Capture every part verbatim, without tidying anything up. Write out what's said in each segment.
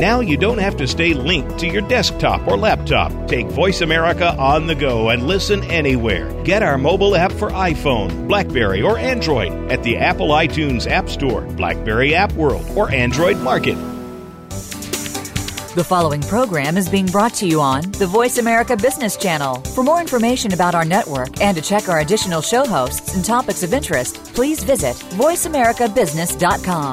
Now you don't have to stay linked to your desktop or laptop. Take Voice America on the go and listen anywhere. Get our mobile app for iPhone, BlackBerry, or Android at the Apple iTunes App Store, BlackBerry App World, or Android Market. The following program is being brought to you on the Voice America Business Channel. For more information about our network and to check our additional show hosts and topics of interest, please visit voice america business dot com.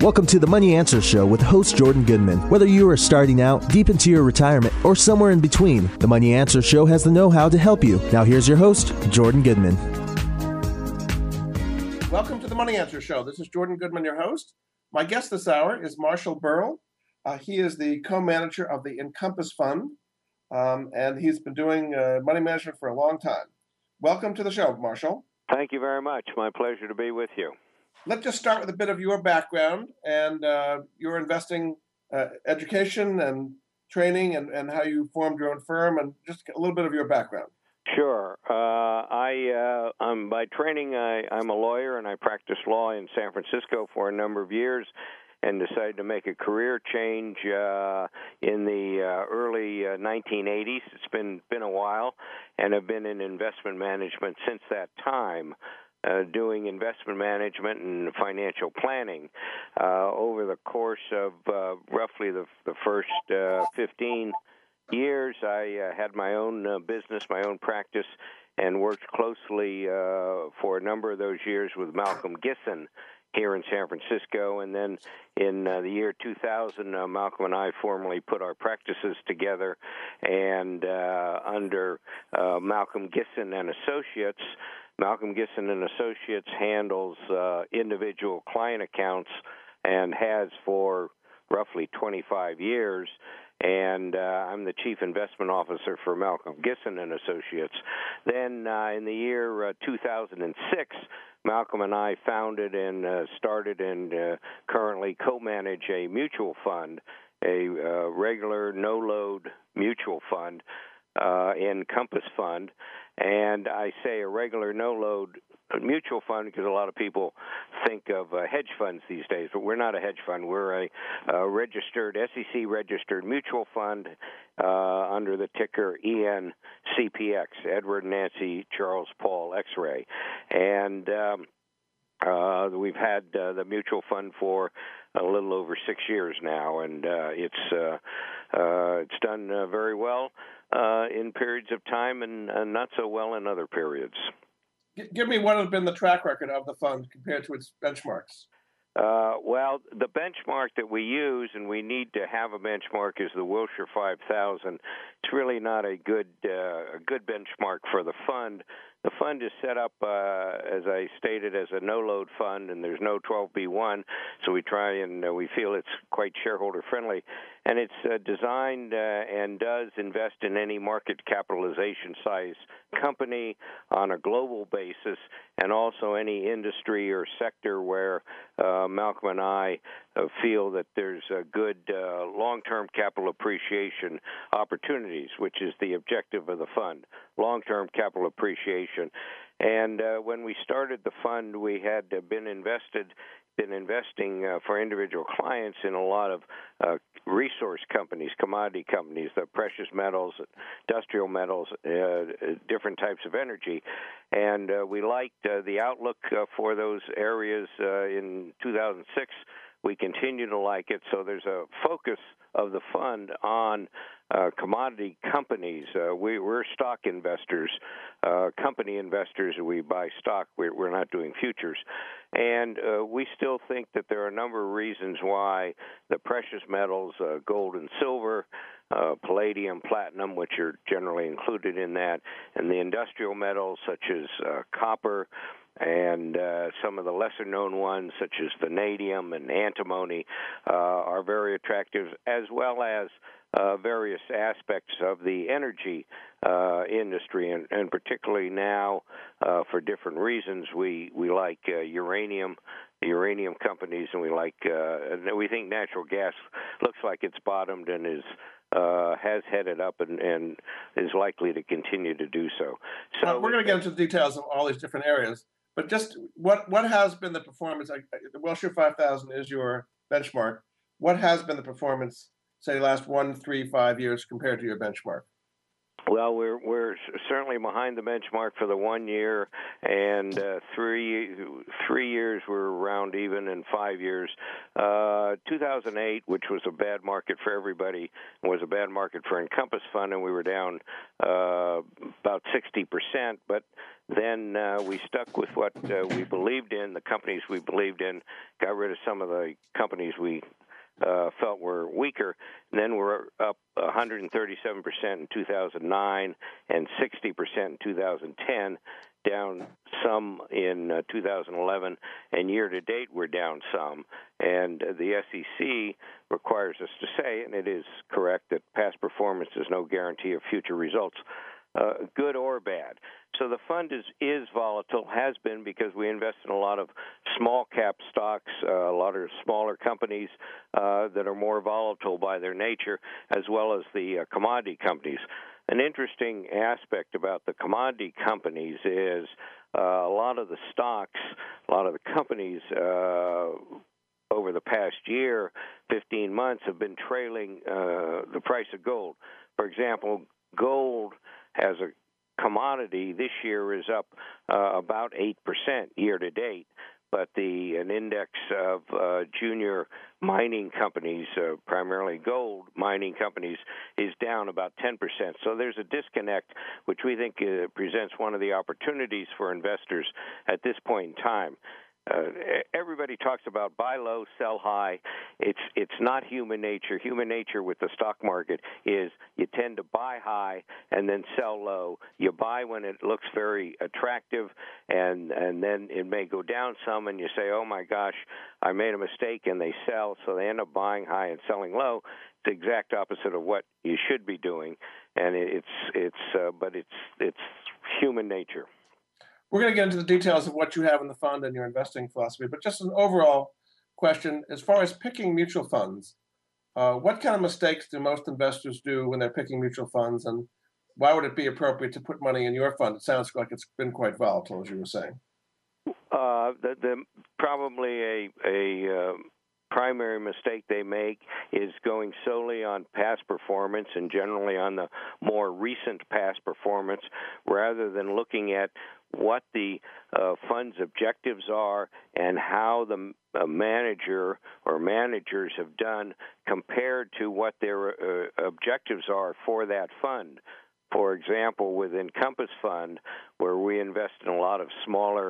Welcome to the Money Answer Show with host Jordan Goodman. Whether you are starting out, deep into your retirement, or somewhere in between, the Money Answer Show has the know-how to help you. Now here's your host, Jordan Goodman. Welcome to the Money Answer Show. This is Jordan Goodman, your host. My guest this hour is Marshall Berol. Uh, he is the co-manager of the Encompass Fund, um, and he's been doing uh, money management for a long time. Welcome to the show, Marshall. Thank you very much. My pleasure to be with you. Let's just start with a bit of your background and uh, your investing uh, education and training and, and how you formed your own firm and just a little bit of your background. Sure. Uh, I, uh, I'm by training, I, I'm a lawyer and I practiced law in San Francisco for a number of years and decided to make a career change uh, in the uh, early uh, nineteen eighties. It's been, been a while, and I've been in investment management since that time. Uh, doing investment management and financial planning uh, over the course of uh, roughly the, the first uh, fifteen years. I uh, had my own uh, business, my own practice, and worked closely uh, for a number of those years with Malcolm Gisson here in San Francisco. And then in uh, the year two thousand, uh, Malcolm and I formally put our practices together, and uh, under uh, Malcolm Gisson and Associates, Malcolm Gisson and Associates handles uh, individual client accounts and has for roughly twenty-five years, and uh, I'm the Chief Investment Officer for Malcolm Gisson and Associates. Then uh, in the year uh, two thousand six, Malcolm and I founded and uh, started and uh, currently co-manage a mutual fund, a uh, regular no-load mutual fund, Uh, Encompass Fund, and I say a regular no-load mutual fund because a lot of people think of uh, hedge funds these days, but we're not a hedge fund. We're a uh, registered, S E C-registered mutual fund uh, under the ticker E N C P X, Edward Nancy Charles Paul X-Ray, and um, uh, we've had uh, the mutual fund for a little over six years now, and uh, it's uh, uh, it's done uh, very well Uh, in periods of time and uh, not so well in other periods. Give me what has been the track record of the fund compared to its benchmarks. Uh, well, the benchmark that we use, and we need to have a benchmark, is the Wilshire five thousand. It's really not a good uh, a good benchmark for the fund. The fund is set up, uh, as I stated, as a no-load fund, and there's no twelve B one, so we try and uh, we feel it's quite shareholder-friendly. And it's uh, designed uh, and does invest in any market capitalization size company on a global basis, and also any industry or sector where uh, Malcolm and I uh, feel that there's a good uh, long-term capital appreciation opportunities, which is the objective of the fund, long-term capital appreciation. And uh, when we started the fund, we had uh, been invested, been investing uh, for individual clients in a lot of uh, resource companies, commodity companies, the precious metals, industrial metals, uh, different types of energy. And uh, we liked uh, the outlook uh, for those areas uh, in two thousand six. We continue to like it, so there's a focus of the fund on uh, commodity companies. Uh, we, we're stock investors, uh, company investors. We buy stock. We're, we're not doing futures. And uh, we still think that there are a number of reasons why the precious metals, uh, gold and silver, Uh, palladium, platinum, which are generally included in that, and the industrial metals such as uh, copper and uh, some of the lesser-known ones such as vanadium and antimony uh, are very attractive, as well as uh, various aspects of the energy uh, industry, and, and particularly now, uh, for different reasons, we we like uh, uranium. uranium companies, and we like uh, we think natural gas looks like it's bottomed and is uh, has headed up and, and is likely to continue to do so. So uh, we're going to get into the details of all these different areas, but just what what has been the performance? Like, the Wilshire five thousand is your benchmark. What has been the performance, say, last one, three, five years compared to your benchmark? Well, we're we're certainly behind the benchmark for the one year, and uh, three three years we're around even, and five years. Uh, two thousand eight, which was a bad market for everybody, was a bad market for Encompass Fund, and we were down uh, about sixty percent, but then uh, we stuck with what uh, we believed in, the companies we believed in, got rid of some of the companies we Uh, felt were weaker, and then we're up one hundred thirty-seven percent in two thousand nine and sixty percent in two thousand ten, down some in uh, two thousand eleven, and year-to-date we're down some. And uh, the S E C requires us to say, and it is correct, that past performance is no guarantee of future results, uh, good or bad. So the fund is, is volatile, has been, because we invest in a lot of small-cap stocks, uh, a lot of smaller companies uh, that are more volatile by their nature, as well as the uh, commodity companies. An interesting aspect about the commodity companies is uh, a lot of the stocks, a lot of the companies uh, over the past year, fifteen months, have been trailing uh, the price of gold. For example, gold has a commodity this year is up uh, about eight percent year-to-date, but the an index of uh, junior mining companies, uh, primarily gold mining companies, is down about ten percent. So there's a disconnect, which we think uh, presents one of the opportunities for investors at this point in time. Uh, everybody talks about buy low, sell high. It's it's not human nature. Human nature with the stock market is you tend to buy high and then sell low. You buy when it looks very attractive, and, and then it may go down some, and you say, oh, my gosh, I made a mistake, and they sell. So they end up buying high and selling low. The exact opposite of what you should be doing, and it's it's uh, but it's it's human nature. We're going to get into the details of what you have in the fund and your investing philosophy, but just an overall question, as far as picking mutual funds, uh, what kind of mistakes do most investors do when they're picking mutual funds, and why would it be appropriate to put money in your fund? It sounds like it's been quite volatile, as you were saying. Uh, the, the, probably a... a um... primary mistake they make is going solely on past performance and generally on the more recent past performance rather than looking at what the uh, fund's objectives are and how the uh, manager or managers have done compared to what their uh, objectives are for that fund. For example, with Encompass Fund, where we invest in a lot of smaller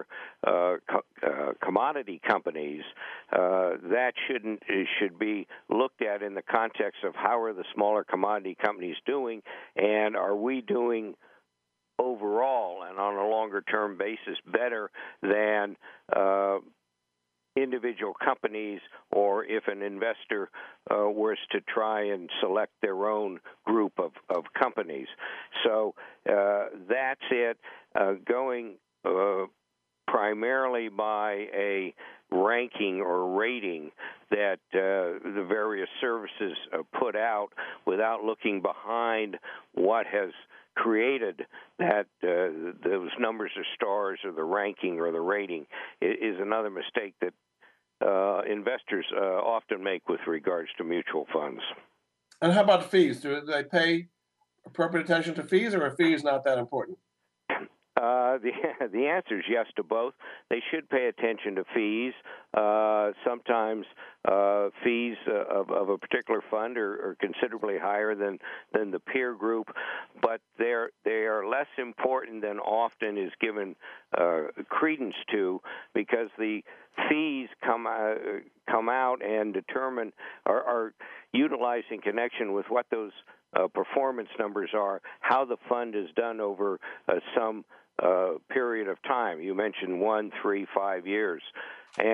uh, co uh, commodity companies, uh, that shouldn't it should be looked at in the context of how are the smaller commodity companies doing, and are we doing overall and on a longer-term basis better than uh, individual companies, or if an investor uh, was to try and select their own group of, of companies. So uh, that's it. Uh, going uh, primarily by a ranking or rating that uh, the various services put out without looking behind what has created that uh, those numbers or stars or the ranking or the rating is another mistake that Uh, investors uh, often make with regards to mutual funds. And how about fees? Do they pay appropriate attention to fees, or are fees not that important? Uh, the, the answer is yes to both. They should pay attention to fees. Uh, sometimes uh, fees of, of a particular fund are, are considerably higher than, than the peer group, but they're, they are less important than often is given uh, credence to, because the fees come uh, come out and determine are, are utilized in connection with what those uh, performance numbers are, how the fund is done over uh, some Uh, period of time. You mentioned one, three, five years.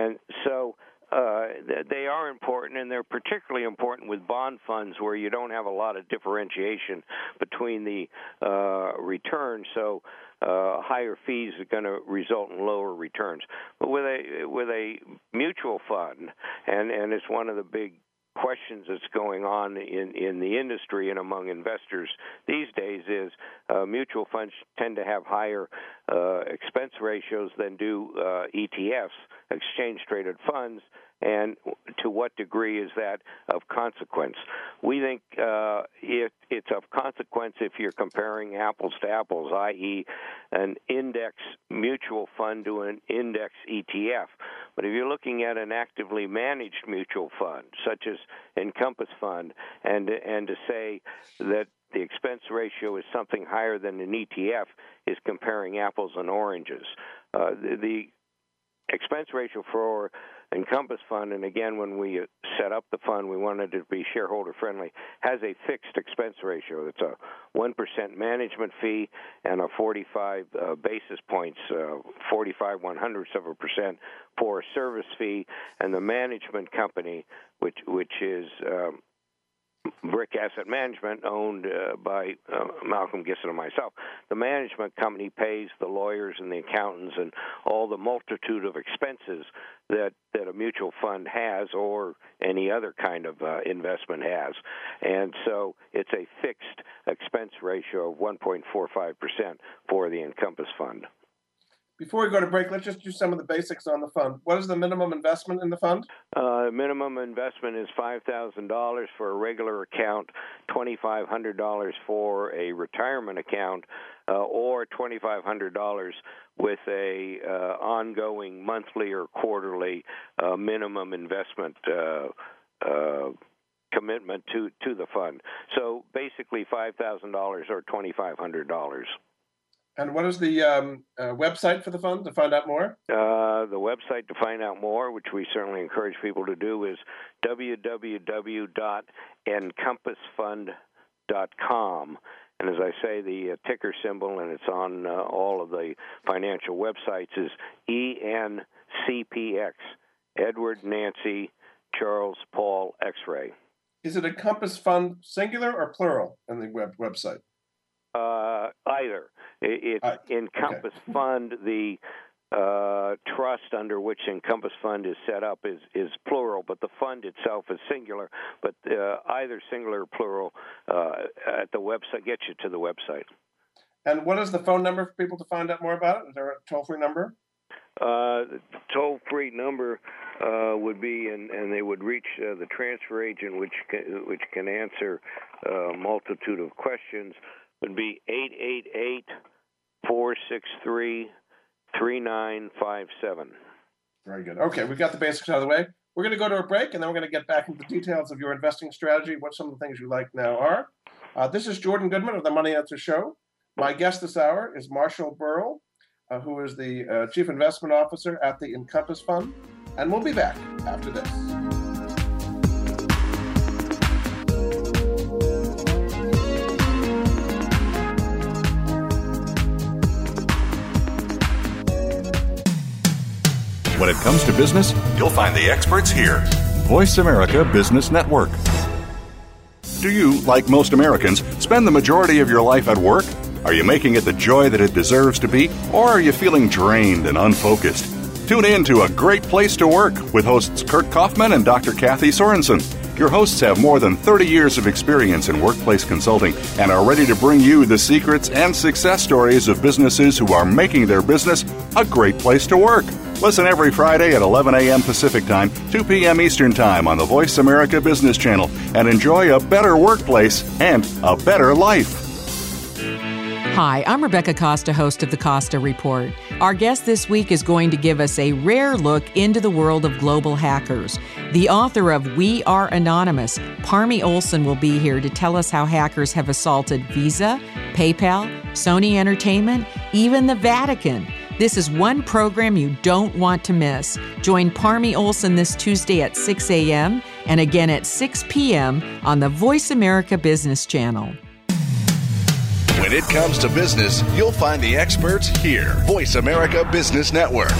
And so Uh, they are important, and they're particularly important with bond funds where you don't have a lot of differentiation between the uh, returns. So uh, higher fees are going to result in lower returns. But with a with a mutual fund, and, and it's one of the big questions that's going on in, in the industry and among investors these days is uh, mutual funds tend to have higher uh, expense ratios than do uh, E T Fs, exchange-traded funds, and to what degree is that of consequence? We think uh, it, it's of consequence if you're comparing apples to apples, that is an index mutual fund to an index E T F. But if you're looking at an actively managed mutual fund, such as Encompass Fund, and, and to say that the expense ratio is something higher than an E T F is comparing apples and oranges. Uh, the, the expense ratio for Encompass Fund, and again, when we set up the fund, we wanted it to be shareholder-friendly, has a fixed expense ratio. It's a one percent management fee and a forty-five uh, basis points, uh, forty-five one-hundredths of a percent for a service fee, and the management company, which, which is um, Brick Asset Management, owned uh, by uh, Malcolm Gibson and myself. The management company pays the lawyers and the accountants and all the multitude of expenses that, that a mutual fund has or any other kind of uh, investment has. And so it's a fixed expense ratio of one point four five percent for the Encompass Fund. Before we go to break, let's just do some of the basics on the fund. What is the minimum investment in the fund? Uh, minimum investment is five thousand dollars for a regular account, two thousand five hundred dollars for a retirement account, uh, or two thousand five hundred dollars with a uh, ongoing monthly or quarterly uh, minimum investment uh, uh commitment to, to the fund. So basically five thousand dollars or two thousand five hundred dollars. And what is the um, uh, website for the fund to find out more? Uh, the website to find out more, which we certainly encourage people to do, is w w w dot encompass fund dot com. And as I say, the uh, ticker symbol, and it's on uh, all of the financial websites, is E N C P X, Edward Nancy Charles Paul X-Ray. Is it Encompass Fund singular or plural in the web website? Uh, either. It, it uh, Encompass okay. Fund, the uh, trust under which Encompass Fund is set up is, is plural, but the fund itself is singular. But uh, either singular or plural uh, at the website gets you to the website. And what is the phone number for people to find out more about it? Is there a toll-free number? Uh, the toll-free number uh, would be, and, and they would reach uh, the transfer agent, which can, which can answer a multitude of questions, would be eight eight eight, four six three, three nine five seven. Very good. Okay, we've got the basics out of the way. We're going to go to a break, and then we're going to get back into the details of your investing strategy, what some of the things you like now are. Uh, this is Jordan Goodman of the Money Answer Show. My guest this hour is Marshall Berol, uh, who is the uh, Chief Investment Officer at the Encompass Fund, and we'll be back after this. When it comes to business, you'll find the experts here. Voice America Business Network. Do you, like most Americans, spend the majority of your life at work? Are you making it the joy that it deserves to be, or are you feeling drained and unfocused? Tune in to A Great Place to Work with hosts Kurt Kaufman and Doctor Kathy Sorensen. Your hosts have more than thirty years of experience in workplace consulting and are ready to bring you the secrets and success stories of businesses who are making their business a great place to work. Listen every Friday at eleven a.m. Pacific Time, two p.m. Eastern Time on the Voice America Business Channel and enjoy a better workplace and a better life. Hi, I'm Rebecca Costa, host of The Costa Report. Our guest this week is going to give us a rare look into the world of global hackers. The author of We Are Anonymous, Parmi Olson, will be here to tell us how hackers have assaulted Visa, PayPal, Sony Entertainment, even the Vatican. This is one program you don't want to miss. Join Parmi Olson this Tuesday at six a.m. and again at six p.m. on the Voice America Business Channel. When it comes to business, you'll find the experts here. Voice America Business Network.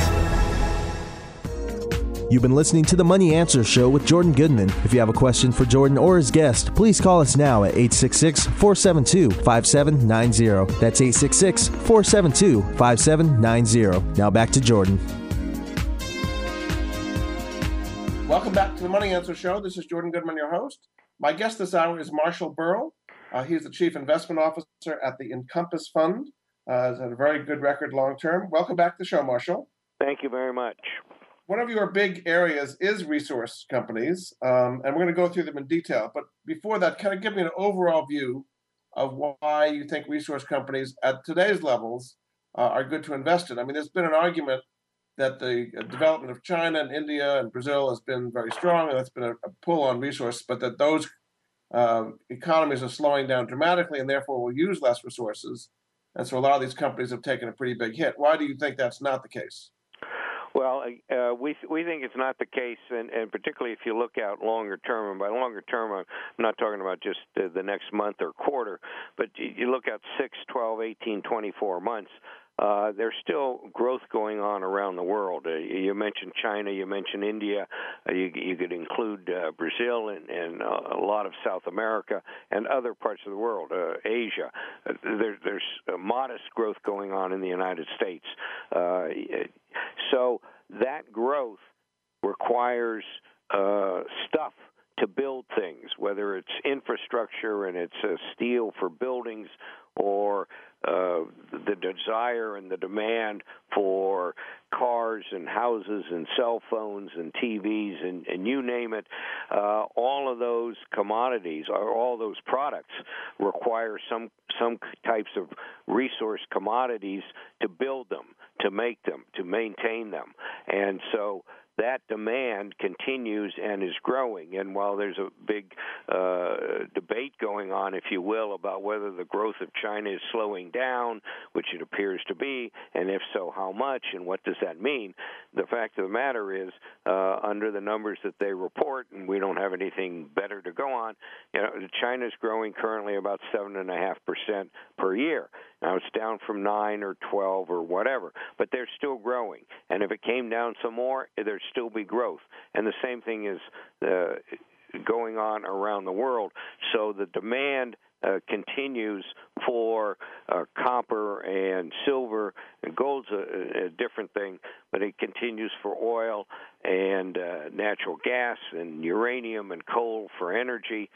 You've been listening to The Money Answer Show with Jordan Goodman. If you have a question for Jordan or his guest, please call us now at eight six six, four seven two, five seven nine zero. That's eight six six, four seven two, five seven nine zero. Now back to Jordan. Welcome back to The Money Answer Show. This is Jordan Goodman, your host. My guest this hour is Marshall Berol. Uh, he's the Chief Investment Officer at the Encompass Fund. Uh, has had a very good record long term. Welcome back to the show, Marshall. Thank you very much. One of your big areas is resource companies, um, and we're going to go through them in detail. But before that, kind of give me an overall view of why you think resource companies at today's levels uh, are good to invest in. I mean, there's been an argument that the development of China and India and Brazil has been very strong, and that's been a, a pull on resource, but that those uh, economies are slowing down dramatically and therefore will use less resources. And so a lot of these companies have taken a pretty big hit. Why do you think that's not the case? Well, uh, we we think it's not the case, and, and particularly if you look out longer term. And by longer term, I'm not talking about just the, the next month or quarter, but you, you look out six, twelve, eighteen, twenty-four months. Uh, there's still growth going on around the world. Uh, you mentioned China, you mentioned India, uh, you, you could include uh, Brazil and, and uh, a lot of South America and other parts of the world, uh, Asia. Uh, there, there's uh, modest growth going on in the United States. Uh, so that growth requires uh, stuff to build things, whether it's infrastructure and it's uh, steel for buildings, or uh, the desire and the demand for cars and houses and cell phones and T Vs and, and you name it. Uh, all of those commodities, or all those products, require some some types of resource commodities to build them, to make them, to maintain them. And so that demand continues and is growing. And while there's a big uh, debate going on, if you will, about whether the growth of China is slowing down, which it appears to be, and if so, how much, and what does that mean, the fact of the matter is, uh, under the numbers that they report, and we don't have anything better to go on, you know, China's growing currently about seven point five percent per year. Now, it's down from nine or twelve or whatever, but they're still growing. And if it came down some more, there's still be growth. And the same thing is uh, going on around the world. So the demand uh, continues for uh, copper and silver, and gold's a, a different thing, but it continues for oil and uh, natural gas and uranium and coal for energy.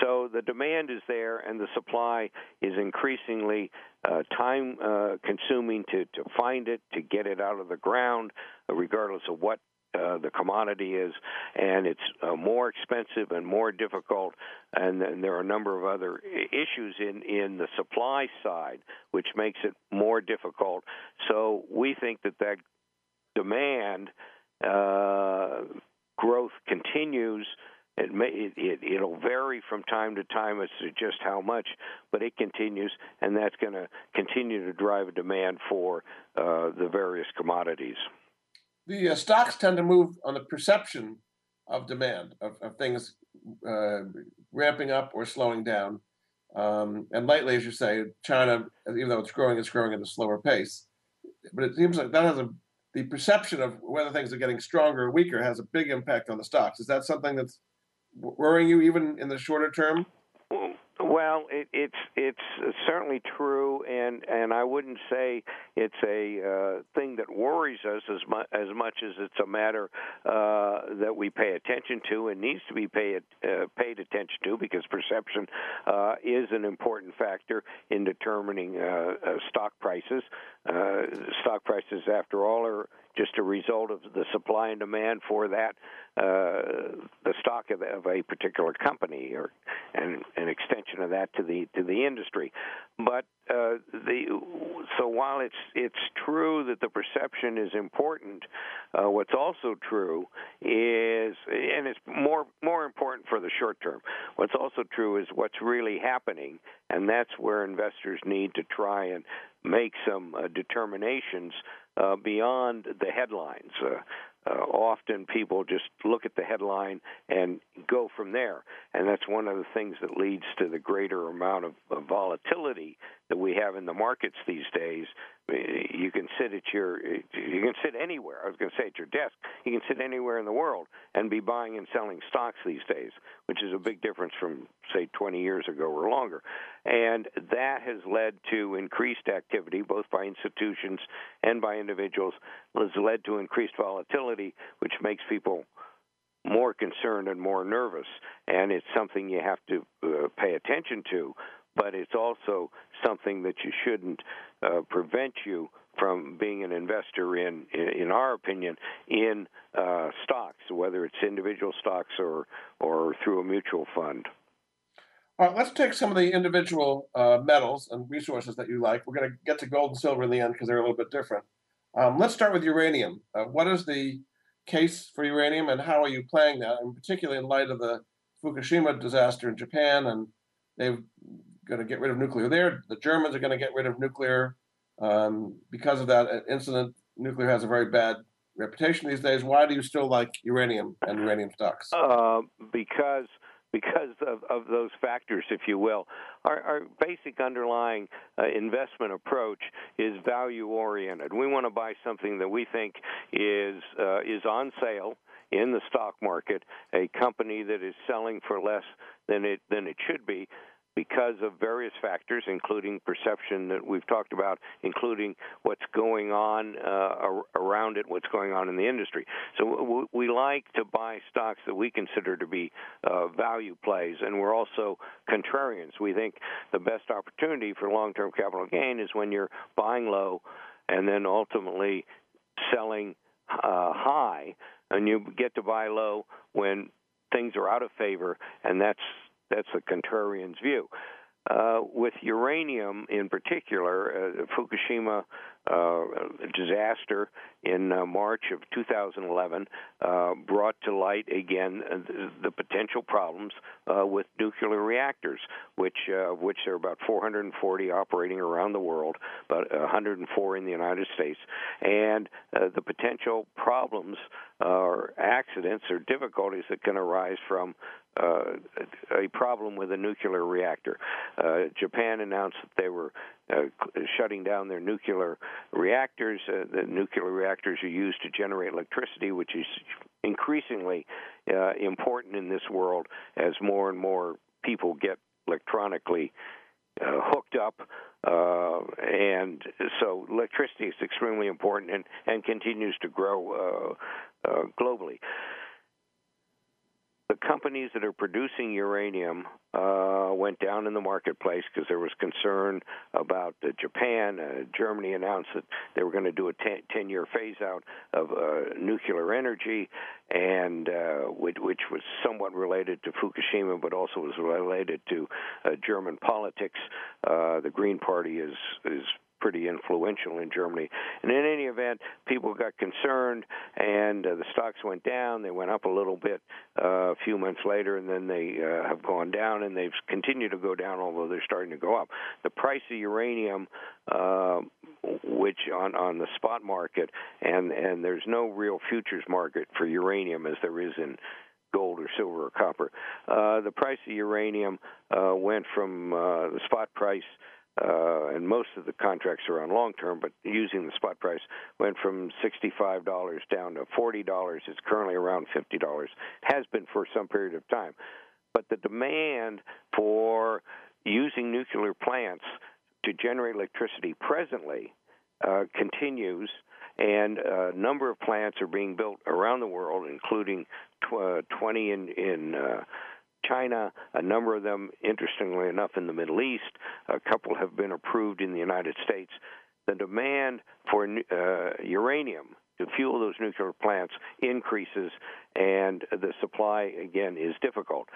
So the demand is there, and the supply is increasingly uh, time-consuming uh, to, to find it, to get it out of the ground, uh, regardless of what Uh, the commodity is, and it's uh, more expensive and more difficult, and, and there are a number of other issues in, in the supply side, which makes it more difficult. So we think that that demand uh, growth continues. It may, it, it, it'll vary from time to time as to just how much, but it continues, and that's going to continue to drive a demand for uh, the various commodities. The uh, stocks tend to move on the perception of demand, of, of things uh, ramping up or slowing down. Um, and lately, as you say, China, even though it's growing, it's growing at a slower pace. But it seems like that has a, the perception of whether things are getting stronger or weaker has a big impact on the stocks. Is that something that's worrying you even in the shorter term? Well, it, it's it's certainly true, and, and I wouldn't say it's a uh, thing that worries us as, mu- as much as it's a matter uh, that we pay attention to and needs to be paid uh, paid attention to, because perception uh, is an important factor in determining uh, uh, stock prices. Uh, stock prices, after all, are just a result of the supply and demand for that uh, the stock of, of a particular company, or an, an extension of that to the to the industry. But uh, the so while it's it's true that the perception is important, uh, what's also true is, and it's more more important for the short term, what's also true is what's really happening, and that's where investors need to try and make some uh, determinations uh, beyond the headlines. Uh, uh, often people just look at the headline and go from there, and that's one of the things that leads to the greater amount of, of volatility that we have in the markets these days. You can sit at your, you can sit anywhere. I was going to say at your desk. You can sit anywhere in the world and be buying and selling stocks these days, which is a big difference from, say, twenty years ago or longer. And that has led to increased activity, both by institutions and by individuals. Has led to increased volatility, which makes people more concerned and more nervous. And it's something you have to uh, pay attention to. But it's also something that you shouldn't uh, prevent you from being an investor in, in our opinion, in uh, stocks, whether it's individual stocks or or through a mutual fund. All right, let's take some of the individual uh, metals and resources that you like. We're going to get to gold and silver in the end because they're a little bit different. Um, let's start with uranium. Uh, what is the case for uranium, and how are you playing that, and particularly in light of the Fukushima disaster in Japan, and they've going to get rid of nuclear there. The Germans are going to get rid of nuclear um, because of that incident. Nuclear has a very bad reputation these days. Why do you still like uranium and uranium stocks? Uh, because because of, of those factors, if you will. Our, our basic underlying uh, investment approach is value-oriented. We want to buy something that we think is uh, is on sale in the stock market, a company that is selling for less than it than it should be, because of various factors, including perception that we've talked about, including what's going on uh, around it, what's going on in the industry. So we like to buy stocks that we consider to be uh, value plays, and we're also contrarians. We think the best opportunity for long-term capital gain is when you're buying low and then ultimately selling uh, high, and you get to buy low when things are out of favor, and that's That's the contrarian's view. Uh, with uranium in particular, uh, Fukushima uh, disaster in uh, March of two thousand eleven uh, brought to light again the potential problems uh, with nuclear reactors, which uh, which there are about four hundred forty operating around the world, about one hundred four in the United States, and uh, the potential problems uh, or accidents or difficulties that can arise from Uh, a problem with a nuclear reactor. Uh, Japan announced that they were uh, shutting down their nuclear reactors. Uh, the nuclear reactors are used to generate electricity, which is increasingly uh, important in this world as more and more people get electronically uh, hooked up. Uh, and so electricity is extremely important and, and continues to grow uh, uh, globally. The companies that are producing uranium uh, went down in the marketplace because there was concern about uh, Japan. Uh, Germany announced that they were going to do a ten-year phase-out of uh, nuclear energy, and uh, which, which was somewhat related to Fukushima, but also was related to uh, German politics. Uh, the Green Party is is. pretty influential in Germany. And in any event, people got concerned, and uh, the stocks went down. They went up a little bit uh, a few months later, and then they uh, have gone down, and they've continued to go down, although they're starting to go up. The price of uranium, uh, which on, on the spot market, and, and there's no real futures market for uranium as there is in gold or silver or copper. Uh, the price of uranium uh, went from uh, the spot price Uh, and most of the contracts are on long-term, but using the spot price, went from sixty-five dollars down to forty dollars. It's currently around fifty dollars. Has been for some period of time. But the demand for using nuclear plants to generate electricity presently uh, continues, and a number of plants are being built around the world, including tw- uh, twenty in, in uh China, a number of them, interestingly enough, in the Middle East. A couple have been approved in the United States. The demand for uh, uranium to fuel those nuclear plants increases, and the supply, again, is difficult.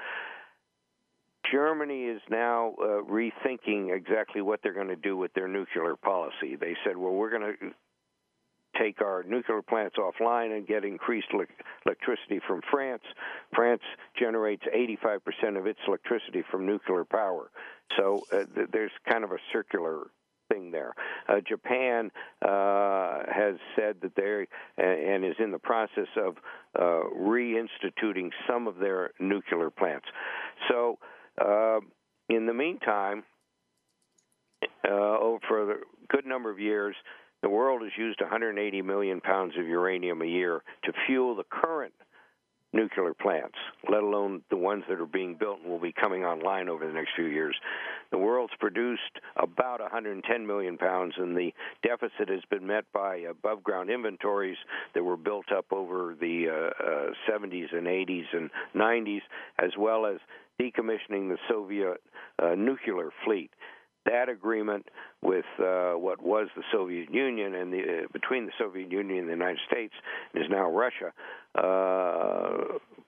Germany is now uh, rethinking exactly what they're going to do with their nuclear policy. They said, well, we're going to take our nuclear plants offline and get increased le- electricity from France. France generates eighty-five percent of its electricity from nuclear power. So uh, th- there's kind of a circular thing there. Uh, Japan uh, has said that they and is in the process of uh, reinstituting some of their nuclear plants. So uh, in the meantime, uh, over a good number of years, the world has used one hundred eighty million pounds of uranium a year to fuel the current nuclear plants, let alone the ones that are being built and will be coming online over the next few years. The world's produced about one hundred ten million pounds, and the deficit has been met by above-ground inventories that were built up over the uh, uh, seventies and eighties and nineties, as well as decommissioning the Soviet uh, nuclear fleet. That agreement with uh, what was the Soviet Union and the, uh, between the Soviet Union and the United States and is now Russia, uh,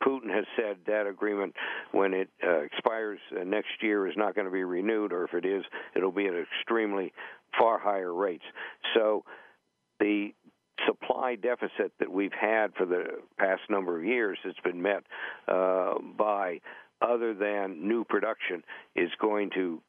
Putin has said that agreement, when it uh, expires uh, next year, is not going to be renewed, or if it is, it'll be at extremely far higher rates. So the supply deficit that we've had for the past number of years has been met uh, by other than new production is going to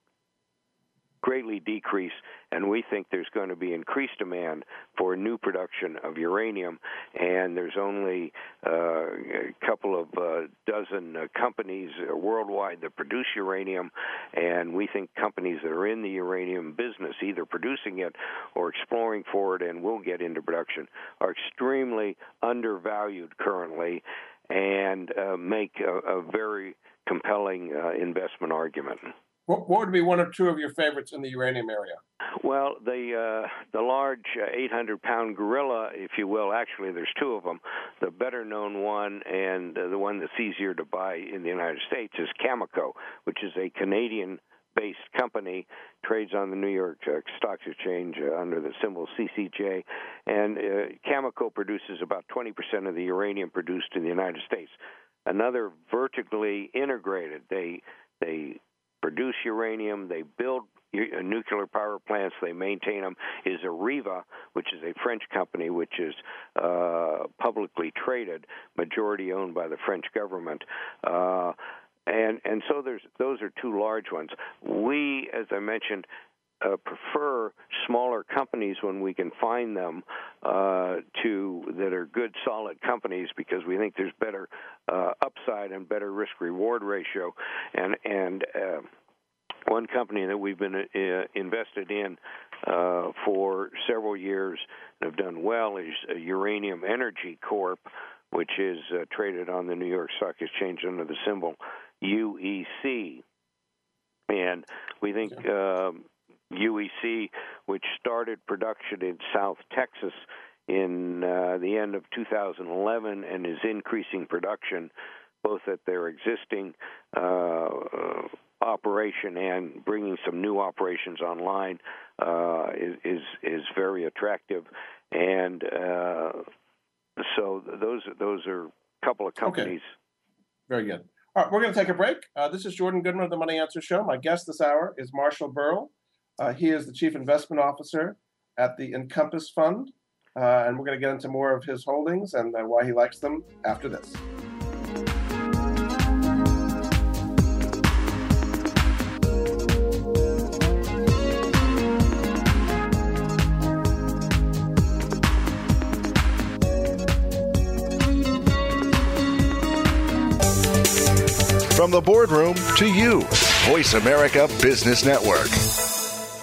greatly decrease, and we think there's going to be increased demand for new production of uranium, and there's only uh, a couple of uh, dozen uh, companies worldwide that produce uranium, and we think companies that are in the uranium business, either producing it or exploring for it and will get into production, are extremely undervalued currently and uh, make a, a very compelling uh, investment argument. What would be one or two of your favorites in the uranium area? Well, the uh, the large eight hundred pound gorilla, if you will, actually there's two of them. The better-known one and uh, the one that's easier to buy in the United States is Cameco, which is a Canadian-based company, trades on the New York Stock Exchange uh, under the symbol C C J. And uh, Cameco produces about twenty percent of the uranium produced in the United States. Another vertically integrated, they they... produce uranium, they build nuclear power plants, they maintain them, is Areva, which is a French company which is uh, publicly traded, majority owned by the French government. Uh, and, and so there's those are two large ones. We, as I mentioned, Uh, prefer smaller companies when we can find them uh, to that are good, solid companies, because we think there's better uh, upside and better risk-reward ratio. And and uh, one company that we've been uh, invested in uh, for several years and have done well is Uranium Energy Corp, which is uh, traded on the New York Stock Exchange under the symbol U E C. And we think Uh, U E C, which started production in South Texas in uh, the end of two thousand eleven and is increasing production both at their existing uh, operation and bringing some new operations online, uh, is, is is very attractive. And uh, so those, those are a couple of companies. Okay. Very good. All right, we're going to take a break. Uh, this is Jordan Goodman of the Money Answer Show. My guest this hour is Marshall Berol. Uh, he is the Chief Investment Officer at the Encompass Fund, uh, and we're going to get into more of his holdings and uh, why he likes them after this. From the boardroom to you, Voice America Business Network.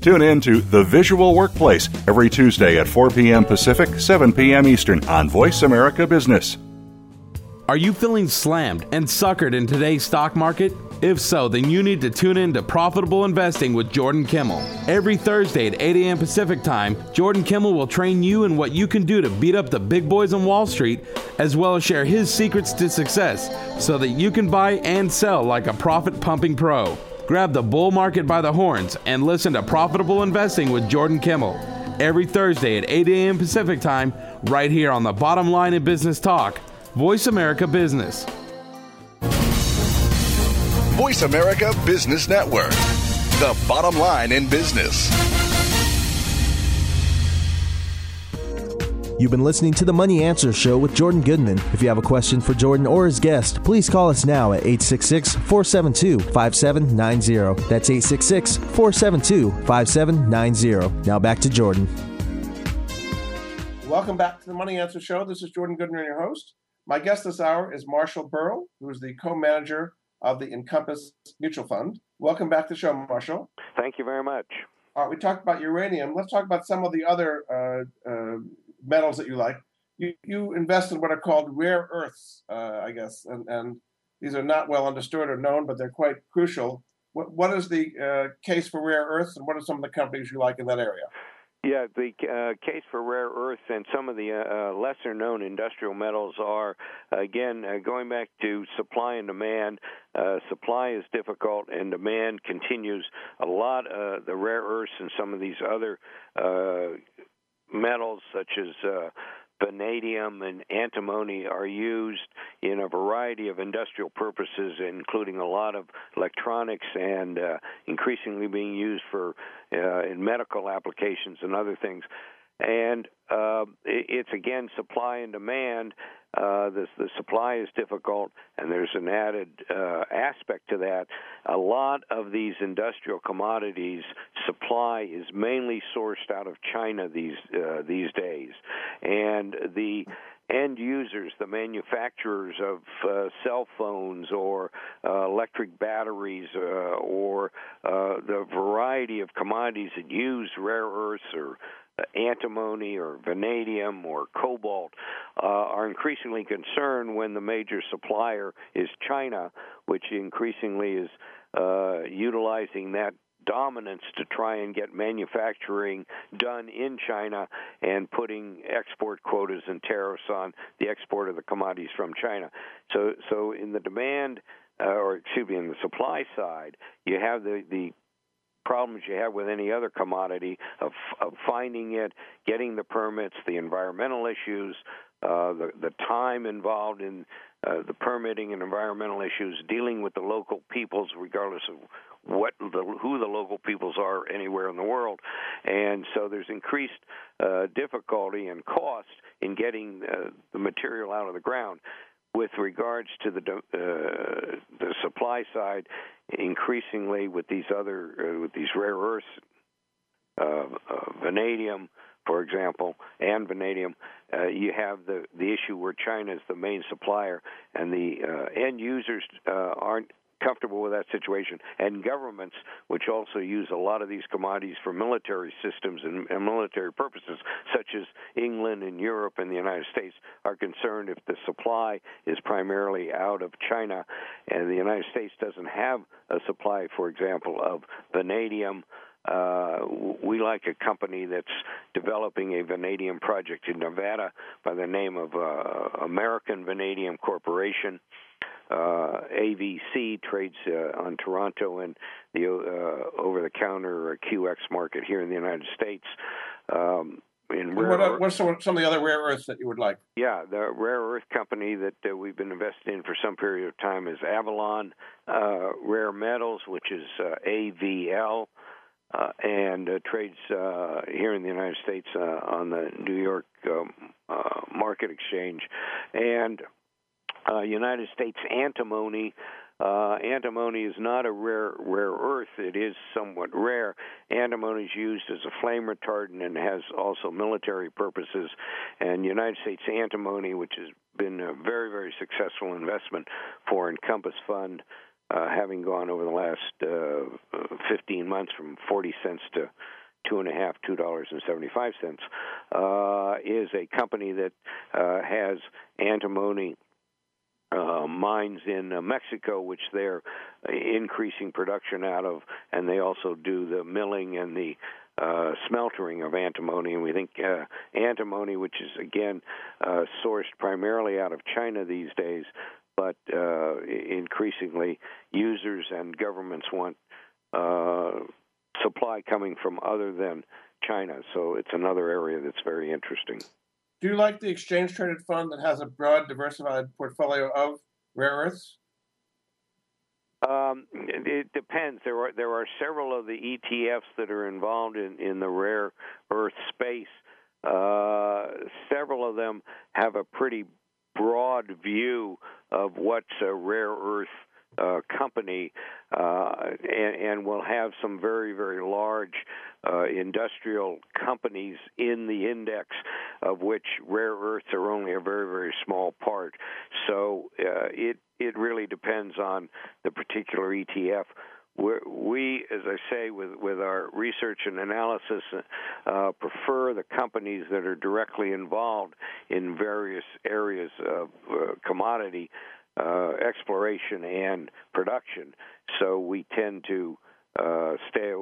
Tune in to The Visual Workplace every Tuesday at four p.m. Pacific, seven p.m. Eastern on Voice America Business. Are you feeling slammed and suckered in today's stock market? If so, then you need to tune in to Profitable Investing with Jordan Kimmel. Every Thursday at eight a.m. Pacific Time, Jordan Kimmel will train you in what you can do to beat up the big boys on Wall Street, as well as share his secrets to success so that you can buy and sell like a profit-pumping pro. Grab the bull market by the horns and listen to Profitable Investing with Jordan Kimmel every Thursday at eight a.m. Pacific Time, right here on the Bottom Line in Business Talk, Voice America Business. Voice America Business Network, the bottom line in business. You've been listening to The Money Answer Show with Jordan Goodman. If you have a question for Jordan or his guest, please call us now at eight six six, four seven two, five seven nine zero. That's eight six six, four seven two, five seven nine zero. Now back to Jordan. Welcome back to The Money Answer Show. This is Jordan Goodman, your host. My guest this hour is Marshall Berol, who is the co-manager of the Encompass Mutual Fund. Welcome back to the show, Marshall. Thank you very much. All right, we talked about uranium. Let's talk about some of the other uh, uh, metals that you like. You, you invest in what are called rare earths, uh, I guess, and, and these are not well understood or known, but they're quite crucial. What, what is the uh, case for rare earths, and what are some of the companies you like in that area? Yeah, the uh, case for rare earths and some of the uh, lesser-known industrial metals are, again, uh, going back to supply and demand. Uh, supply is difficult, and demand continues a lot. Uh, the rare earths and some of these other uh, metals, such as uh, vanadium and antimony, are used in a variety of industrial purposes, including a lot of electronics and uh, increasingly being used for uh, in medical applications and other things. And uh, it's, again, supply and demand. Uh, the, the supply is difficult, and there's an added uh, aspect to that. A lot of these industrial commodities supply is mainly sourced out of China these uh, these days, and the end users, the manufacturers of uh, cell phones or uh, electric batteries uh, or uh, the variety of commodities that use rare earths or antimony or vanadium or cobalt uh, are increasingly concerned when the major supplier is China, which increasingly is uh, utilizing that dominance to try and get manufacturing done in China and putting export quotas and tariffs on the export of the commodities from China. So, so in the demand, uh, or excuse me, in the supply side, you have the, the problems you have with any other commodity of, of finding it, getting the permits, the environmental issues, uh, the, the time involved in uh, the permitting and environmental issues, dealing with the local peoples, regardless of what the, who the local peoples are anywhere in the world. And so there's increased uh, difficulty and cost in getting uh, the material out of the ground. With regards to the uh, the supply side, increasingly with these other uh, with these rare earths, uh, uh, vanadium, for example, and vanadium, uh, you have the, the issue where China is the main supplier, and the uh, end users uh, aren't comfortable with that situation, and governments, which also use a lot of these commodities for military systems and, and military purposes, such as England and Europe and the United States, are concerned if the supply is primarily out of China, and the United States doesn't have a supply, for example, of vanadium. Uh, we like a company that's developing a vanadium project in Nevada by the name of uh, American Vanadium Corporation. Uh, A V C trades uh, on Toronto and the uh, over-the-counter Q X market here in the United States. Um, in rare what are, what's some of the other rare earths that you would like? Yeah, the rare earth company that uh, we've been invested in for some period of time is Avalon uh, Rare Metals, which is uh, A V L, uh, and uh, trades uh, here in the United States uh, on the New York um, uh, Market Exchange. And Uh, United States Antimony. Uh, antimony is not a rare rare earth. It is somewhat rare. Antimony is used as a flame retardant and has also military purposes. And United States Antimony, which has been a very, very successful investment for Encompass Fund, uh, having gone over the last uh, fifteen months from forty cents to two and a half, two dollars and seventy-five cents, uh, is a company that uh, has antimony Uh, mines in uh, Mexico, which they're increasing production out of, and they also do the milling and the uh, smeltering of antimony. And we think uh, antimony, which is, again, uh, sourced primarily out of China these days, but uh, increasingly users and governments want uh, supply coming from other than China. So it's another area that's very interesting. Do you like the exchange-traded fund that has a broad, diversified portfolio of rare earths? Um, it, it depends. There are there are several of the E T Fs that are involved in, in the rare earth space. Uh, several of them have a pretty broad view of what's a rare earth uh, company uh, and, and will have some very, very large uh, industrial companies in the index, of which rare earths are only a very, very small part. So uh, it, it really depends on the particular E T F. We're, we, as I say, with, with our research and analysis, uh, prefer the companies that are directly involved in various areas of uh, commodity uh, exploration and production. So we tend to uh, stay,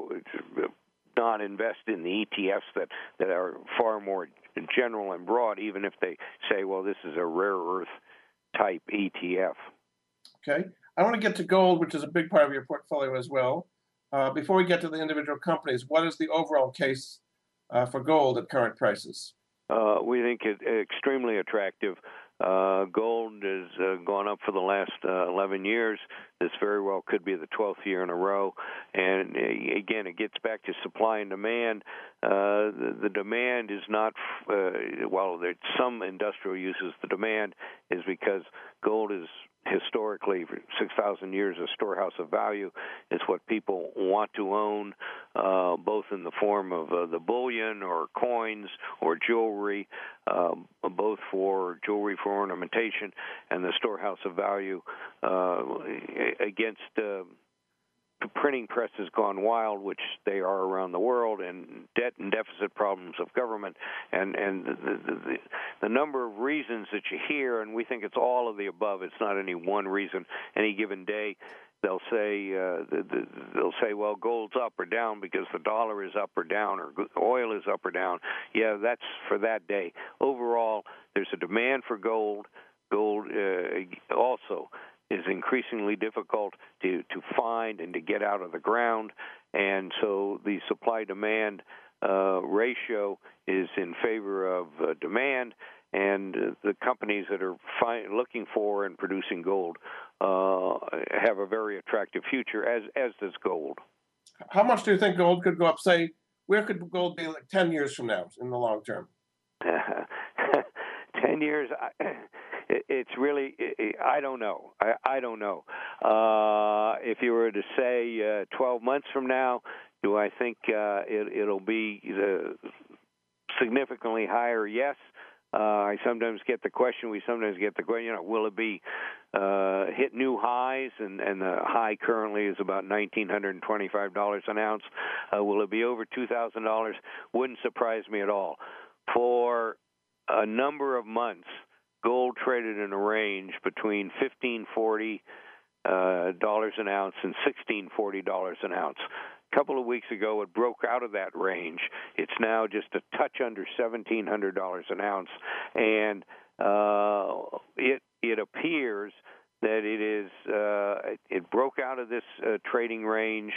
not invest in the E T Fs that, that are far more general and broad, even if they say, well, this is a rare earth type E T F. Okay. I want to get to gold, which is a big part of your portfolio as well. Uh, before we get to the individual companies, what is the overall case uh, for gold at current prices? Uh, we think it's extremely attractive. Uh, gold has uh, gone up for the last uh, eleven years. This very well could be the twelfth year in a row. And uh, again, it gets back to supply and demand. Uh, the, the demand is not, uh, while there's some industrial uses, the demand is because gold is historically, for six thousand years, a storehouse of value. It's what people want to own, uh, both in the form of uh, the bullion or coins or jewelry, uh, both for jewelry for ornamentation and the storehouse of value uh, against uh, printing press has gone wild, which they are around the world, and debt and deficit problems of government, and and the, the, the number of reasons that you hear, and we think it's all of the above. It's not any one reason. Any given day, they'll say uh, they'll say, well, gold's up or down because the dollar is up or down, or oil is up or down. Yeah, that's for that day. Overall, there's a demand for gold. Gold uh, also is increasingly difficult to, to find and to get out of the ground. And so the supply-demand uh, ratio is in favor of uh, demand, and uh, the companies that are fi- looking for and producing gold uh, have a very attractive future, as, as does gold. How much do you think gold could go up? Say, where could gold be like ten years from now in the long term? ten years... I- It's really, I don't know. I, I don't know. Uh, if you were to say uh, twelve months from now, do I think uh, it, it'll be uh, significantly higher? Yes. Uh, I sometimes get the question, we sometimes get the question, you know, will it be uh, hit new highs? And, and the high currently is about one thousand nine hundred twenty-five dollars an ounce. Uh, will it be over two thousand dollars? Wouldn't surprise me at all. For a number of months, gold traded in a range between fifteen forty uh, dollars an ounce and sixteen forty dollars an ounce. A couple of weeks ago, it broke out of that range. It's now just a touch under seventeen hundred dollars an ounce, and uh, it it appears that it is uh, it broke out of this uh, trading range,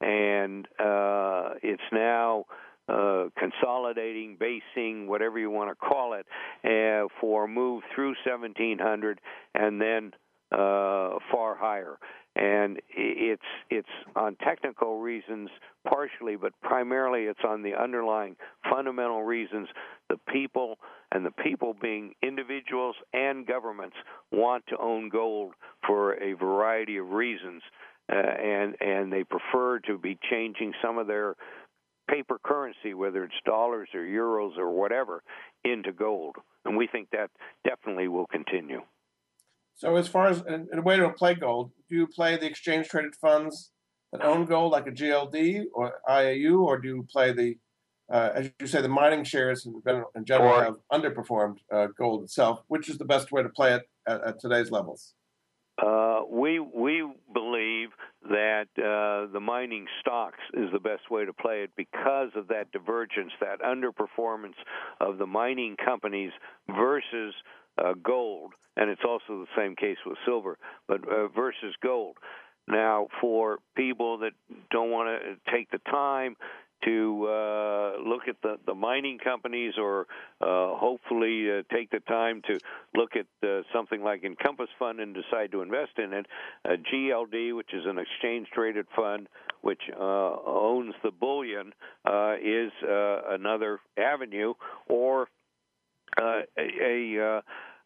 and uh, it's now Uh, consolidating, basing, whatever you want to call it, uh, for a move through seventeen hundred and then uh, far higher. And it's it's on technical reasons partially, but primarily it's on the underlying fundamental reasons. The people, and the people being individuals and governments, want to own gold for a variety of reasons, uh, and and they prefer to be changing some of their paper currency, whether it's dollars or euros or whatever, into gold. And we think that definitely will continue. So as far as in a way to play gold, do you play the exchange-traded funds that own gold, like a G L D or I A U, or do you play the, uh, as you say, the mining shares in general, in general have underperformed uh, gold itself? Which is the best way to play it at, at today's levels? Uh, we we believe that uh, the mining stocks is the best way to play it because of that divergence, that underperformance of the mining companies versus uh, gold, and it's also the same case with silver, but uh, versus gold. Now, for people that don't want to take the time to uh, look at the, the mining companies, or uh, hopefully uh, take the time to look at uh, something like Encompass Fund and decide to invest in it. Uh, G L D, which is an exchange-traded fund which uh, owns the bullion, uh, is uh, another avenue, or uh, a... a uh,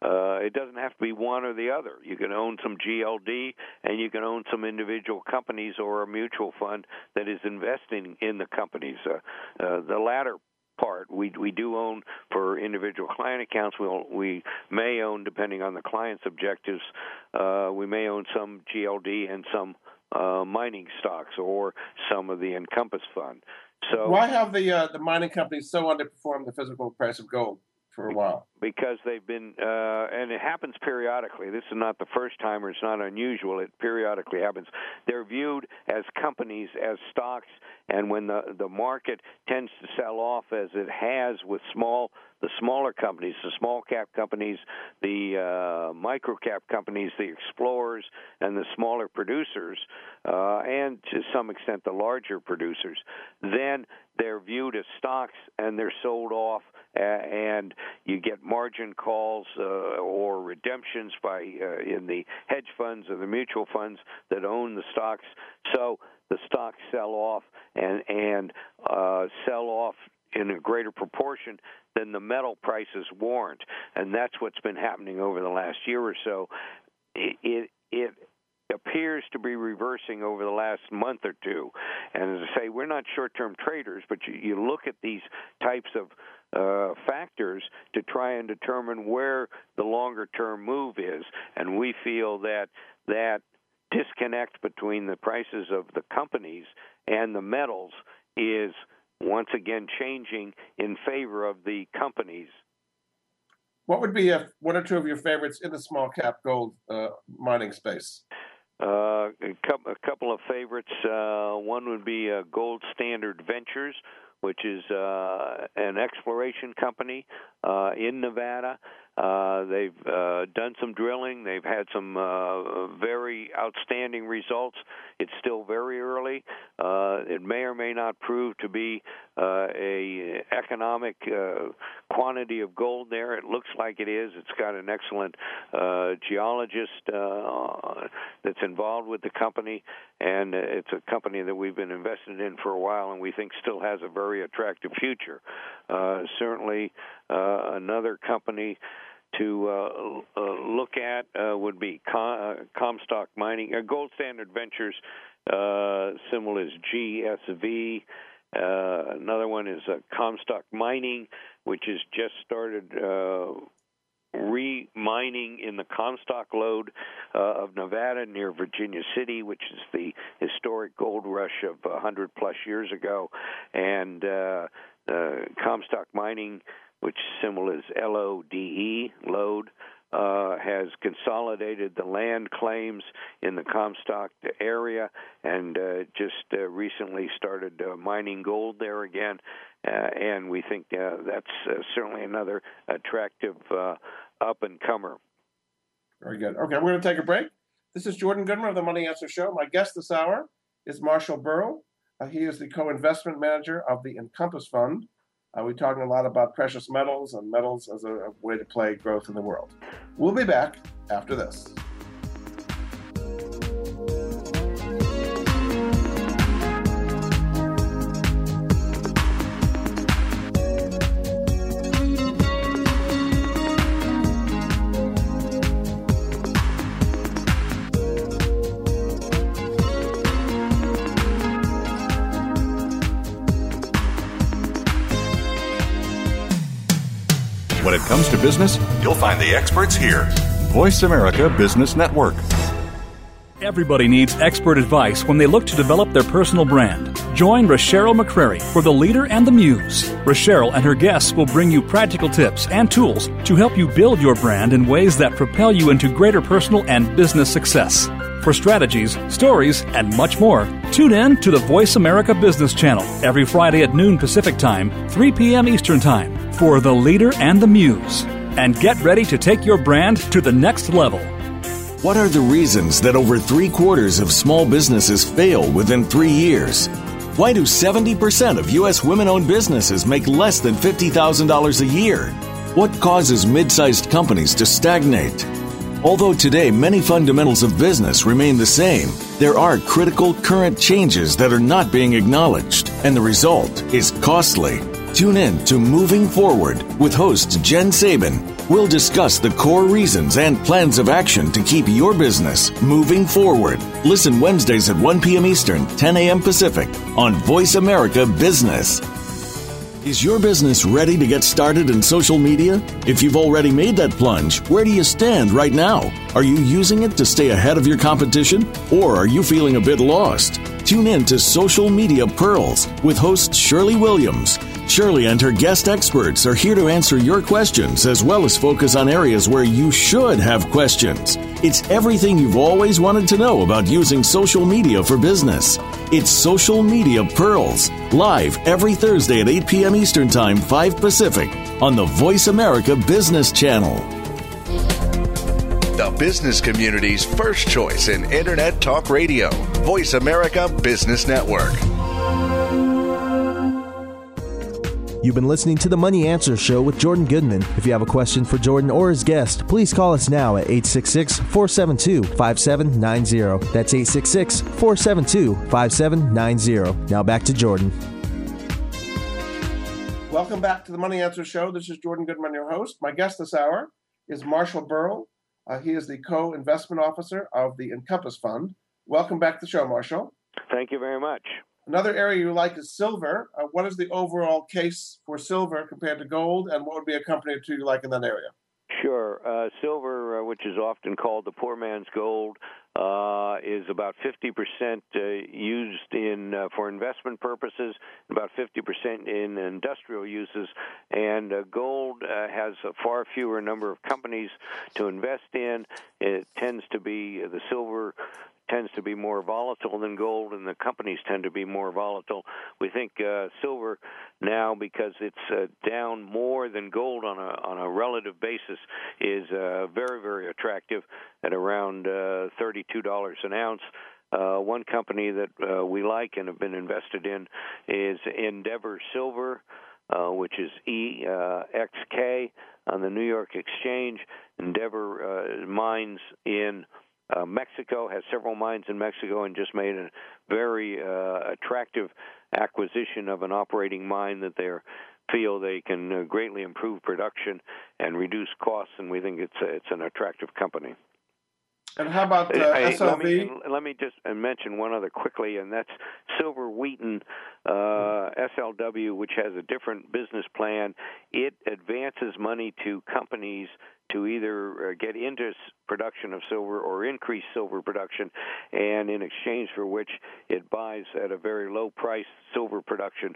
Uh, it doesn't have to be one or the other. You can own some G L D, and you can own some individual companies or a mutual fund that is investing in the companies. Uh, uh, the latter part, we we do own for individual client accounts. We we'll, we may own, depending on the client's objectives, uh, we may own some G L D and some uh, mining stocks or some of the Encompass Fund. So why have the uh, the mining companies so underperformed the physical price of gold for a while? Because they've been, uh, and it happens periodically. This is not the first time, or it's not unusual. It periodically happens. They're viewed as companies, as stocks, and when the, the market tends to sell off, as it has with small the smaller companies, the small-cap companies, the uh, micro-cap companies, the explorers, and the smaller producers, uh, and to some extent the larger producers, then they're viewed as stocks and they're sold off, uh, and you get margin calls uh, or redemptions by uh, in the hedge funds or the mutual funds that own the stocks. So the stocks sell off and, and uh, sell off in a greater proportion than the metal prices warrant, and that's what's been happening over the last year or so. It, it, it appears to be reversing over the last month or two. And as I say, we're not short-term traders, but you, you look at these types of uh, factors to try and determine where the longer-term move is, and we feel that that disconnect between the prices of the companies and the metals is once again changing in favor of the companies. What would be a, one or two of your favorites in the small cap gold uh, mining space? Uh, a couple of favorites. Uh, one would be uh, Gold Standard Ventures, which is uh, an exploration company uh, in Nevada. Uh, they've uh, done some drilling. They've had some uh, very outstanding results. It's still very early. Uh, it may or may not prove to be uh, a economic uh, quantity of gold there. It looks like it is. It's got an excellent uh, geologist uh, that's involved with the company, and it's a company that we've been invested in for a while and we think still has a very attractive future. Uh, certainly uh, another company to uh, uh, look at uh, would be Com- uh, Comstock Mining. Uh, Gold Standard Ventures, uh, symbol is G S V. Uh, another one is uh, Comstock Mining, which has just started uh, re-mining in the Comstock lode uh, of Nevada near Virginia City, which is the historic gold rush of one hundred plus years ago. And uh, uh, Comstock Mining, which symbol is L O D E, LODE, uh, has consolidated the land claims in the Comstock area and uh, just uh, recently started uh, mining gold there again. Uh, and we think uh, that's uh, certainly another attractive uh, up-and-comer. Very good. Okay, we're going to take a break. This is Jordan Goodman of the Money Answer Show. My guest this hour is Marshall Berol. Uh, he is the co-investment manager of the Encompass Fund. Uh, we're talking a lot about precious metals and metals as a, a way to play growth in the world. We'll be back after this. When it comes to business, you'll find the experts here. Voice America Business Network. Everybody needs expert advice when they look to develop their personal brand. Join Rochelle McCrary for The Leader and the Muse. Rochelle and her guests will bring you practical tips and tools to help you build your brand in ways that propel you into greater personal and business success. For strategies, stories, and much more, tune in to the Voice America Business Channel every Friday at noon Pacific Time, three p.m. Eastern Time, for The Leader and the Muse. And get ready to take your brand to the next level. What are the reasons that over three quarters of small businesses fail within three years? Why do seventy percent of U S women-owned businesses make less than fifty thousand dollars a year? What causes mid-sized companies to stagnate? Although today many fundamentals of business remain the same, there are critical current changes that are not being acknowledged, and the result is costly. Tune in to Moving Forward with host Jen Sabin. We'll discuss the core reasons and plans of action to keep your business moving forward. Listen Wednesdays at one p.m. Eastern, ten a.m. Pacific on Voice America Business. Is your business ready to get started in social media? If you've already made that plunge, where do you stand right now? Are you using it to stay ahead of your competition? Or are you feeling a bit lost? Tune in to Social Media Pearls with host Shirley Williams. Shirley and her guest experts are here to answer your questions as well as focus on areas where you should have questions. It's everything you've always wanted to know about using social media for business. It's Social Media Pearls, live every Thursday at eight p.m. Eastern Time, five Pacific, on the Voice America Business Channel. The business community's first choice in Internet Talk Radio, Voice America Business Network. You've been listening to The Money Answer Show with Jordan Goodman. If you have a question for Jordan or his guest, please call us now at eight six six, four seven two, five seven nine zero. That's eight six six, four seven two, five seven nine zero. Now back to Jordan. Welcome back to The Money Answer Show. This is Jordan Goodman, your host. My guest this hour is Marshall Berol. Uh, he is the co-investment officer of the Encompass Fund. Welcome back to the show, Marshall. Thank you very much. Another area you like is silver. Uh, what is the overall case for silver compared to gold, and what would be a company or two you like in that area? Sure. Uh, silver, uh, which is often called the poor man's gold, uh, is about fifty percent uh, used in uh, for investment purposes, about fifty percent in industrial uses, and uh, gold uh, has a far fewer number of companies to invest in. It tends to be the silver tends to be more volatile than gold, and the companies tend to be more volatile. We think uh, silver now, because it's uh, down more than gold on a on a relative basis, is uh, very, very attractive at around uh, thirty-two dollars an ounce. Uh, one company that uh, we like and have been invested in is Endeavor Silver, uh, which is E X K on the New York Exchange. Endeavor uh, mines in Uh, Mexico, has several mines in Mexico, and just made a very uh, attractive acquisition of an operating mine that they feel they can uh, greatly improve production and reduce costs, and we think it's a, it's an attractive company. And how about uh, S L V? Let me, let me just mention one other quickly, and that's Silver Wheaton, uh, S L W, which has a different business plan. It advances money to companies to either get into production of silver or increase silver production, and in exchange for which it buys at a very low price silver production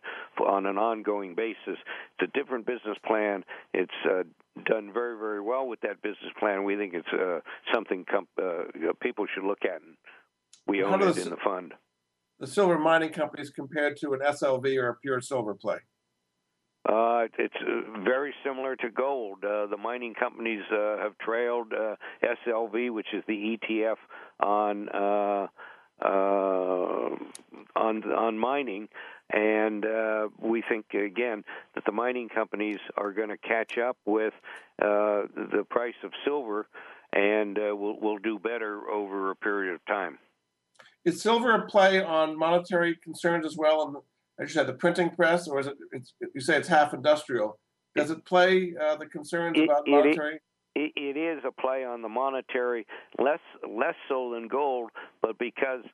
on an ongoing basis. It's a different business plan. It's uh, done very, very well with that business plan. We think it's uh, something com- uh, people should look at, and we own it in the fund. The silver mining companies compared to an S L V or a pure silver play? Uh, it's uh, very similar to gold. Uh, the mining companies uh, have trailed uh, S L V, which is the E T F on uh, uh, on, on mining, and uh, we think again that the mining companies are going to catch up with uh, the price of silver, and uh, will will do better over a period of time. Is silver a play on monetary concerns as well? And as you said, the printing press, or is it? It's, you say it's half industrial. Does it play uh, the concerns it, about monetary? It, it is a play on the monetary, less less so than gold, but because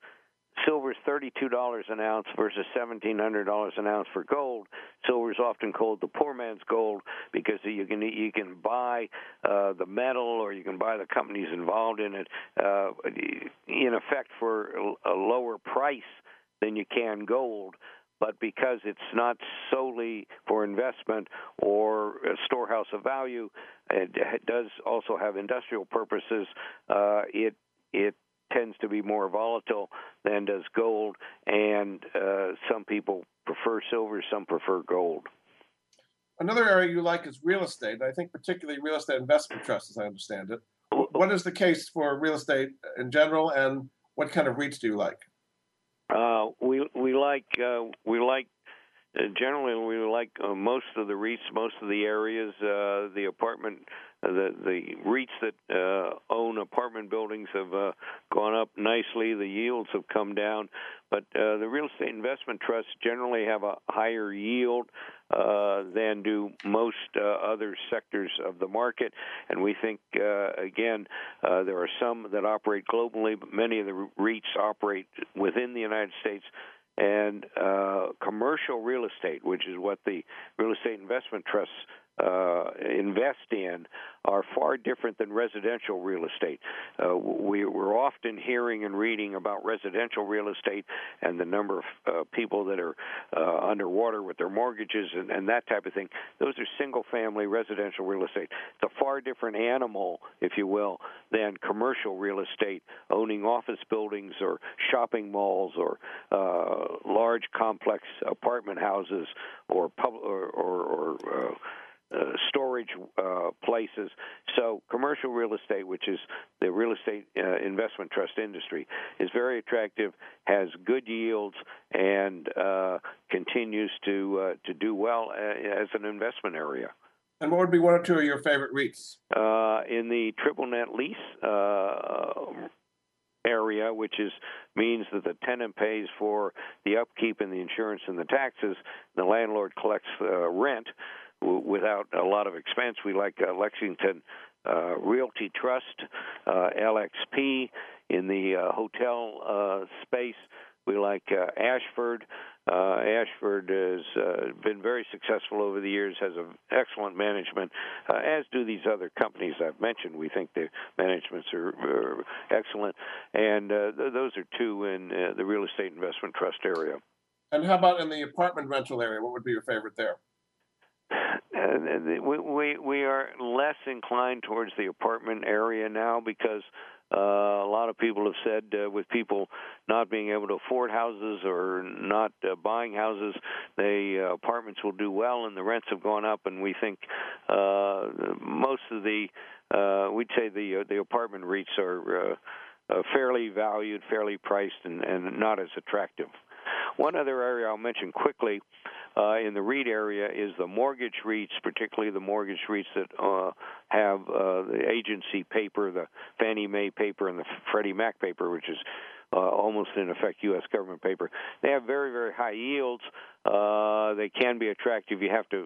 silver's thirty-two dollars an ounce versus seventeen hundred dollars an ounce for gold, silver's often called the poor man's gold because you can you can buy uh, the metal, or you can buy the companies involved in it, uh, in effect for a lower price than you can gold. But because it's not solely for investment or a storehouse of value, it does also have industrial purposes. Uh, it it tends to be more volatile than does gold, and uh, some people prefer silver, some prefer gold. Another area you like is real estate. I think particularly real estate investment trusts, as I understand it. What is the case for real estate in general, and what kind of REITs do you like? Uh, we we like uh, we like uh, generally we like uh, most of the REITs, most of the areas, uh, the apartment, uh, the the REITs that uh, own apartment buildings have uh, gone up nicely. The yields have come down, but uh, the real estate investment trusts generally have a higher yield uh, than do most uh, other sectors of the market. And we think, uh, again, uh, there are some that operate globally, but many of the REITs operate within the United States. And uh, commercial real estate, which is what the real estate investment trusts uh, invest in, are far different than residential real estate. Uh, we, we're often hearing and reading about residential real estate and the number of uh, people that are uh, underwater with their mortgages and, and that type of thing. Those are single-family residential real estate. It's a far different animal, if you will, than commercial real estate, owning office buildings or shopping malls or uh, large complex apartment houses or pub- or, or, or uh, uh, storage uh, places. So commercial real estate, which is the real estate uh, investment trust industry, is very attractive, has good yields, and uh, continues to uh, to do well as an investment area. And what would be one or two of your favorite REITs? Uh, in the triple net lease Uh, area, which is means that the tenant pays for the upkeep and the insurance and the taxes. The landlord collects uh, rent w- without a lot of expense. We like uh, Lexington uh, Realty Trust, uh, L X P. In the uh, hotel uh, space, we like uh, Ashford. Uh, Ashford has uh, been very successful over the years, has a excellent management, uh, as do these other companies I've mentioned. We think their managements are, are excellent, and uh, th- those are two in uh, the real estate investment trust area. And how about in the apartment rental area? What would be your favorite there? Uh, we, we, we are less inclined towards the apartment area now because Uh, a lot of people have said uh, with people not being able to afford houses or not uh, buying houses, the uh, apartments will do well and the rents have gone up. And we think uh, most of the, uh, we'd say the uh, the apartment REITs are uh, uh, fairly valued, fairly priced, and, and not as attractive. One other area I'll mention quickly uh, in the REIT area is the mortgage REITs, particularly the mortgage REITs that uh, have uh, the agency paper, the Fannie Mae paper and the Freddie Mac paper, which is uh, almost, in effect, U S government paper. They have very, very high yields. Uh, they can be attractive. You have to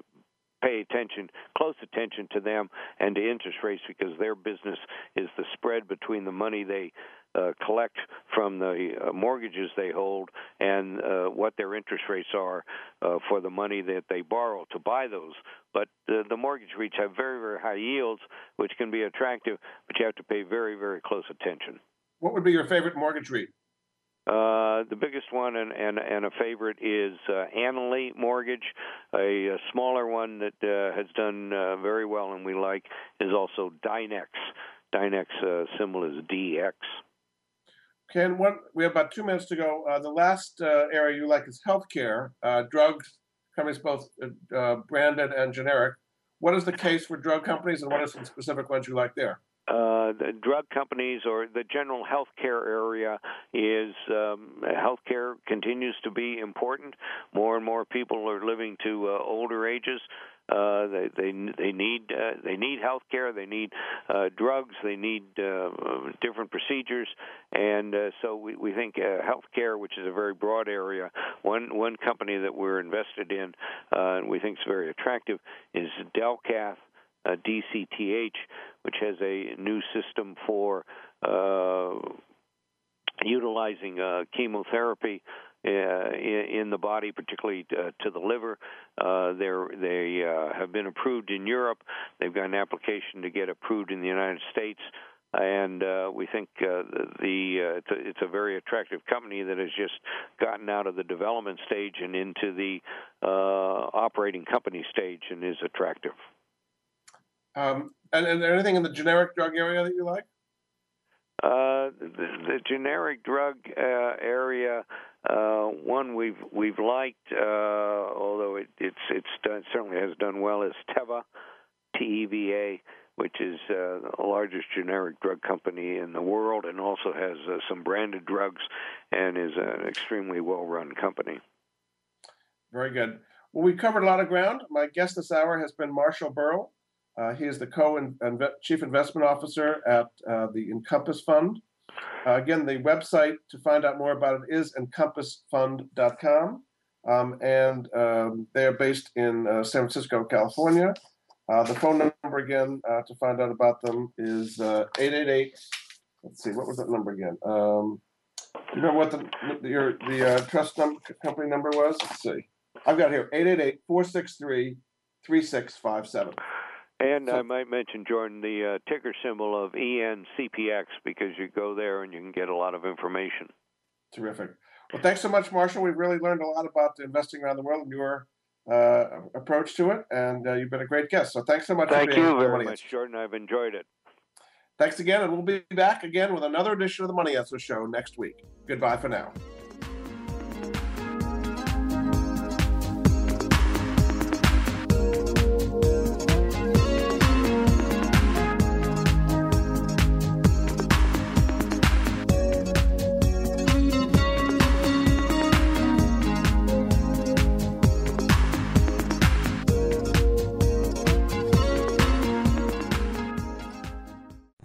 pay attention, close attention to them and to interest rates because their business is the spread between the money they Uh, collect from the uh, mortgages they hold and uh, what their interest rates are uh, for the money that they borrow to buy those. But the, the mortgage REITs have very, very high yields, which can be attractive, but you have to pay very, very close attention. What would be your favorite mortgage REIT? Uh, the biggest one and, and, and a favorite is uh, Annaly Mortgage. A, a smaller one that uh, has done uh, very well and we like is also Dynex. Dynex uh, symbol is D X. Ken, what, we have about two minutes to go. Uh, the last uh, area you like is healthcare, uh, drugs, companies both uh, branded and generic. What is the case for drug companies, and what are some specific ones you like there? Uh, the drug companies or the general healthcare area is um, healthcare continues to be important. More and more people are living to uh, older ages. Uh, they they they need uh, they need healthcare. They need uh, drugs. They need uh, different procedures, and uh, so we we think uh, healthcare, which is a very broad area, one one company that we're invested in, uh, and we think is very attractive, is Delcath, uh, D C T H, which has a new system for uh, utilizing uh, chemotherapy Uh, in, in the body, particularly to, to the liver. Uh, they uh, have been approved in Europe. They've got an application to get approved in the United States. And uh, we think uh, the uh, it's, a, it's a very attractive company that has just gotten out of the development stage and into the uh, operating company stage and is attractive. Um, and is there anything in the generic drug area that you like? Uh, the, the generic drug uh, area, uh, one we've we've liked, uh, although it it's it's done, certainly has done well, is Teva, T E V A, which is uh, the largest generic drug company in the world and also has uh, some branded drugs and is an extremely well-run company. Very good. Well, we covered a lot of ground. My guest this hour has been Marshall Berol. Uh, he is the co-chief investment officer at uh, the Encompass Fund. Uh, again, the website to find out more about it is encompass fund dot com. Um, and um, they are based in uh, San Francisco, California. Uh, the phone number again uh, to find out about them is uh, eight eight eight. Let's see, what was that number again? Um, do you remember what the your, the uh, trust number, company number was? Let's see. I've got here eight eight eight, four six three, three six five seven. And I might mention, Jordan, the uh, ticker symbol of E N C P X, because you go there and you can get a lot of information. Terrific. Well, thanks so much, Marshall. We've really learned a lot about investing around the world and your uh, approach to it, and uh, you've been a great guest. So thanks so much. Thank for being you very Money much, Answer. Jordan. I've enjoyed it. Thanks again, and we'll be back again with another edition of the Money Answer Show next week. Goodbye for now.